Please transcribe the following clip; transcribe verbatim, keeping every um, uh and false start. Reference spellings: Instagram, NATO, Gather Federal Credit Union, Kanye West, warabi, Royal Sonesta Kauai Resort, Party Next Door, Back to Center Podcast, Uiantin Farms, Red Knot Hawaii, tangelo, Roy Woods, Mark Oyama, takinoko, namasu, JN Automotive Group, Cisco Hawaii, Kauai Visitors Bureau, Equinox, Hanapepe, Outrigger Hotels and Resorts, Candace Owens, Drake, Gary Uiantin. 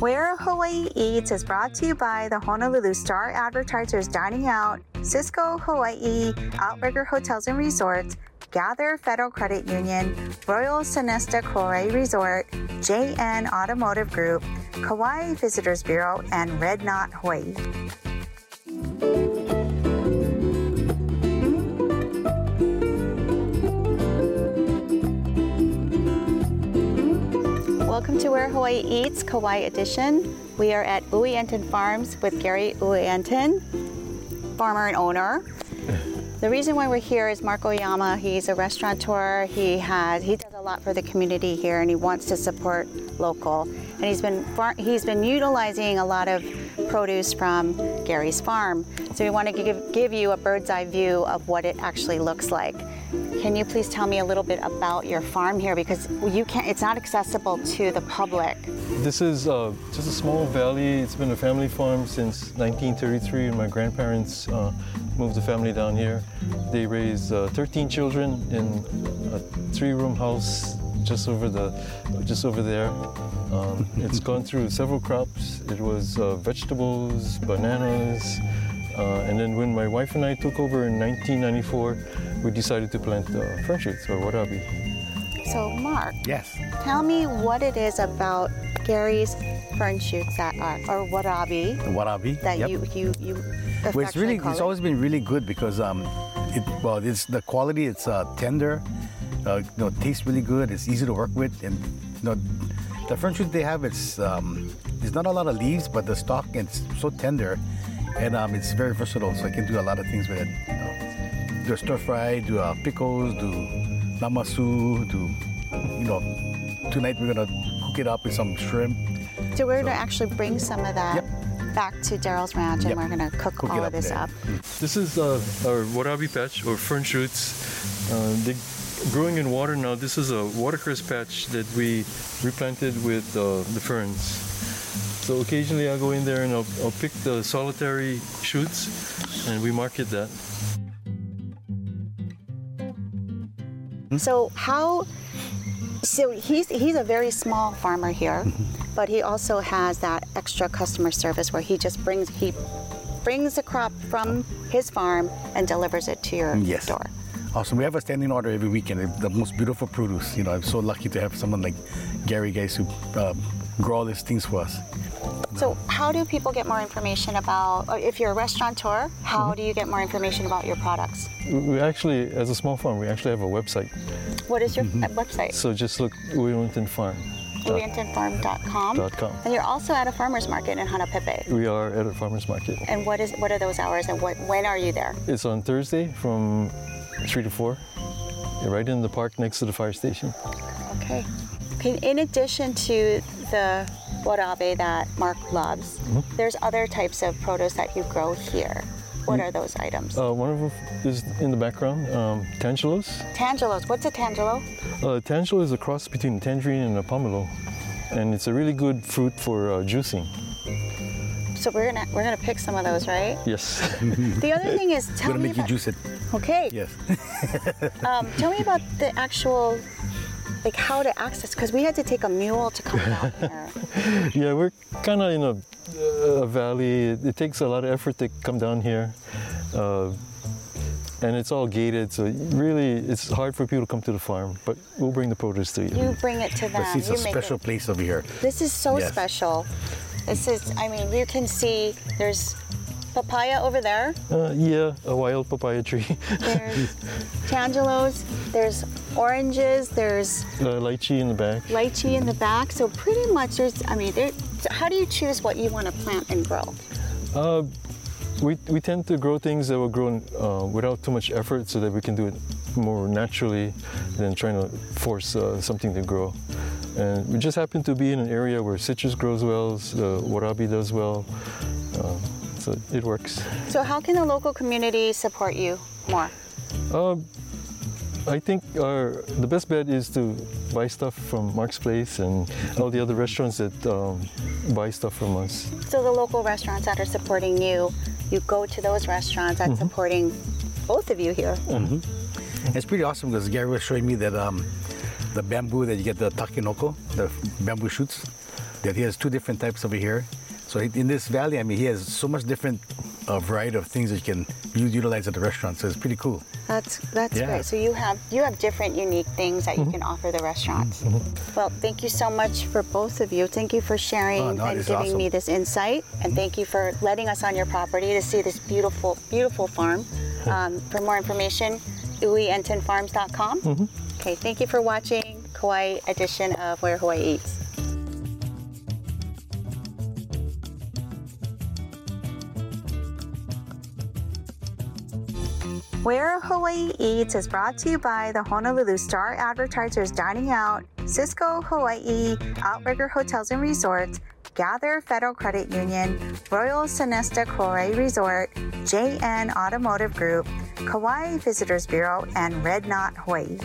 Where Hawaii Eats is brought to you by the Honolulu Star Advertisers Dining Out, Cisco Hawaii, Outrigger Hotels and Resorts, Gather Federal Credit Union, Royal Sonesta Kauai Resort, J N Automotive Group, Kauai Visitors Bureau, and Red Knot Hawaii. Welcome to Where Hawaii Eats, Kauai Edition. We are at Uiantin Farms with Gary Uiantin, farmer and owner. The reason why we're here is Mark Oyama. He's a restaurateur. He has he does a lot for the community here, and he wants to support local. And he's been he's been utilizing a lot of produce from Gary's farm. So we want to give give you a bird's eye view of what it actually looks like. Can you please tell me a little bit about your farm here, because you can't, it's not accessible to the public. This is uh, just a small valley. It's been a family farm since nineteen thirty-three, and my grandparents uh, moved the family down here. They raised uh, thirteen children in a three-room house just over the, just over there. Um, it's gone through several crops. It was uh, vegetables, bananas, uh, and then when my wife and I took over in nineteen ninety-four, we decided to plant uh, fern shoots, or warabi. So Mark, yes. Tell me what it is about Gary's fern shoots that are, or warabi. The warabi, that yep. you, you, you well, it's really, it's it. always been really good because, um, it, well, it's the quality, it's uh, tender, uh, you know, it tastes really good, it's easy to work with, and you know, the fern shoot they have, it's, um, there's not a lot of leaves, but the stalk, it's so tender, and um, it's very versatile, so I can do a lot of things with it. You know. Do stir fry, do uh, pickles, do namasu, do, you know, tonight we're going to cook it up with some shrimp. So we're so. going to actually bring some of that yep. back to Daryl's Ranch, and yep. we're going to cook, cook all of this there. up. This is uh, our warabi patch, or fern shoots. Uh, they growing in water now. This is a watercress patch that we replanted with uh, the ferns. So occasionally I'll go in there and I'll, I'll pick the solitary shoots, and we market that. So how, so he's he's a very small farmer here, but he also has that extra customer service where he just brings, he brings the crop from his farm and delivers it to your yes. door. Awesome. We have a standing order every weekend, the most beautiful produce. You know, I'm so lucky to have someone like Gary guys who uh, grow all these things for us. So how do people get more information about, if you're a restaurateur, how mm-hmm. do you get more information about your products? We actually, as a small farm, we actually have a website. What is your mm-hmm. website? So just look, Uiantin Farm. Uiantin farm dot com. .com. And you're also at a farmer's market in Hanapepe. We are at a farmer's market. And what is what are those hours, and what, when are you there? It's on Thursday from three to four, right in the park next to the fire station. Okay. Okay. In addition to the warabi that Mark loves, mm-hmm. there's other types of produce that you grow here. What mm-hmm. are those items? Uh, one of them is in the background, um, tangelos. Tangelos, what's a tangelo? Uh, tangelo is a cross between a tangerine and a pomelo, and it's a really good fruit for uh, juicing. So we're gonna we're gonna pick some of those, right? Yes. The other thing is, tell we're me gonna make about, you juice it. Okay. Yes. um, tell me about the actual, like how to access, because we had to take a mule to come down here. Yeah, we're kind of in a, a valley. It, it takes a lot of effort to come down here. Uh, and it's all gated, so really it's hard for people to come to the farm, but we'll bring the produce to you. You bring it to them. This is you a special it. place over here. This is so yes. special. This is, I mean, you can see there's papaya over there. Uh, yeah, a wild papaya tree. There's tangelos, there's oranges, there's... Uh, lychee in the back. Lychee in the back. So pretty much there's, I mean, there, so how do you choose what you want to plant and grow? Uh, we, we tend to grow things that will grow uh, without too much effort, so that we can do it more naturally than trying to force uh, something to grow. And we just happen to be in an area where citrus grows well, uh, warabi does well. Uh, So it works. So how can the local community support you more? Uh, I think our, the best bet is to buy stuff from Mark's Place and all the other restaurants that um, buy stuff from us. So the local restaurants that are supporting you, you go to those restaurants that's mm-hmm. supporting both of you here. Mm-hmm. It's pretty awesome because Gary was showing me that um, the bamboo that you get, the takinoko, the bamboo shoots, that he has two different types over here. So in this valley, I mean, he has so much different uh, variety of things that you can utilize at the restaurant. So it's pretty cool. That's that's yeah. great. So you have you have different unique things that mm-hmm. you can offer the restaurants. Mm-hmm. Well, thank you so much for both of you. Thank you for sharing oh, no, and giving awesome. me this insight. And mm-hmm. thank you for letting us on your property to see this beautiful, beautiful farm. Cool. Um, for more information, Uiantin Farms dot com. Mm-hmm. Okay, thank you for watching Kauai edition of Where Hawaii Eats. Where Hawaii Eats is brought to you by the Honolulu Star Advertisers Dining Out, Cisco Hawaii, Outrigger Hotels and Resorts, Gather Federal Credit Union, Royal Sonesta Kauai Resort, J N Automotive Group, Kauai Visitors Bureau, and Red Knot Hawaii.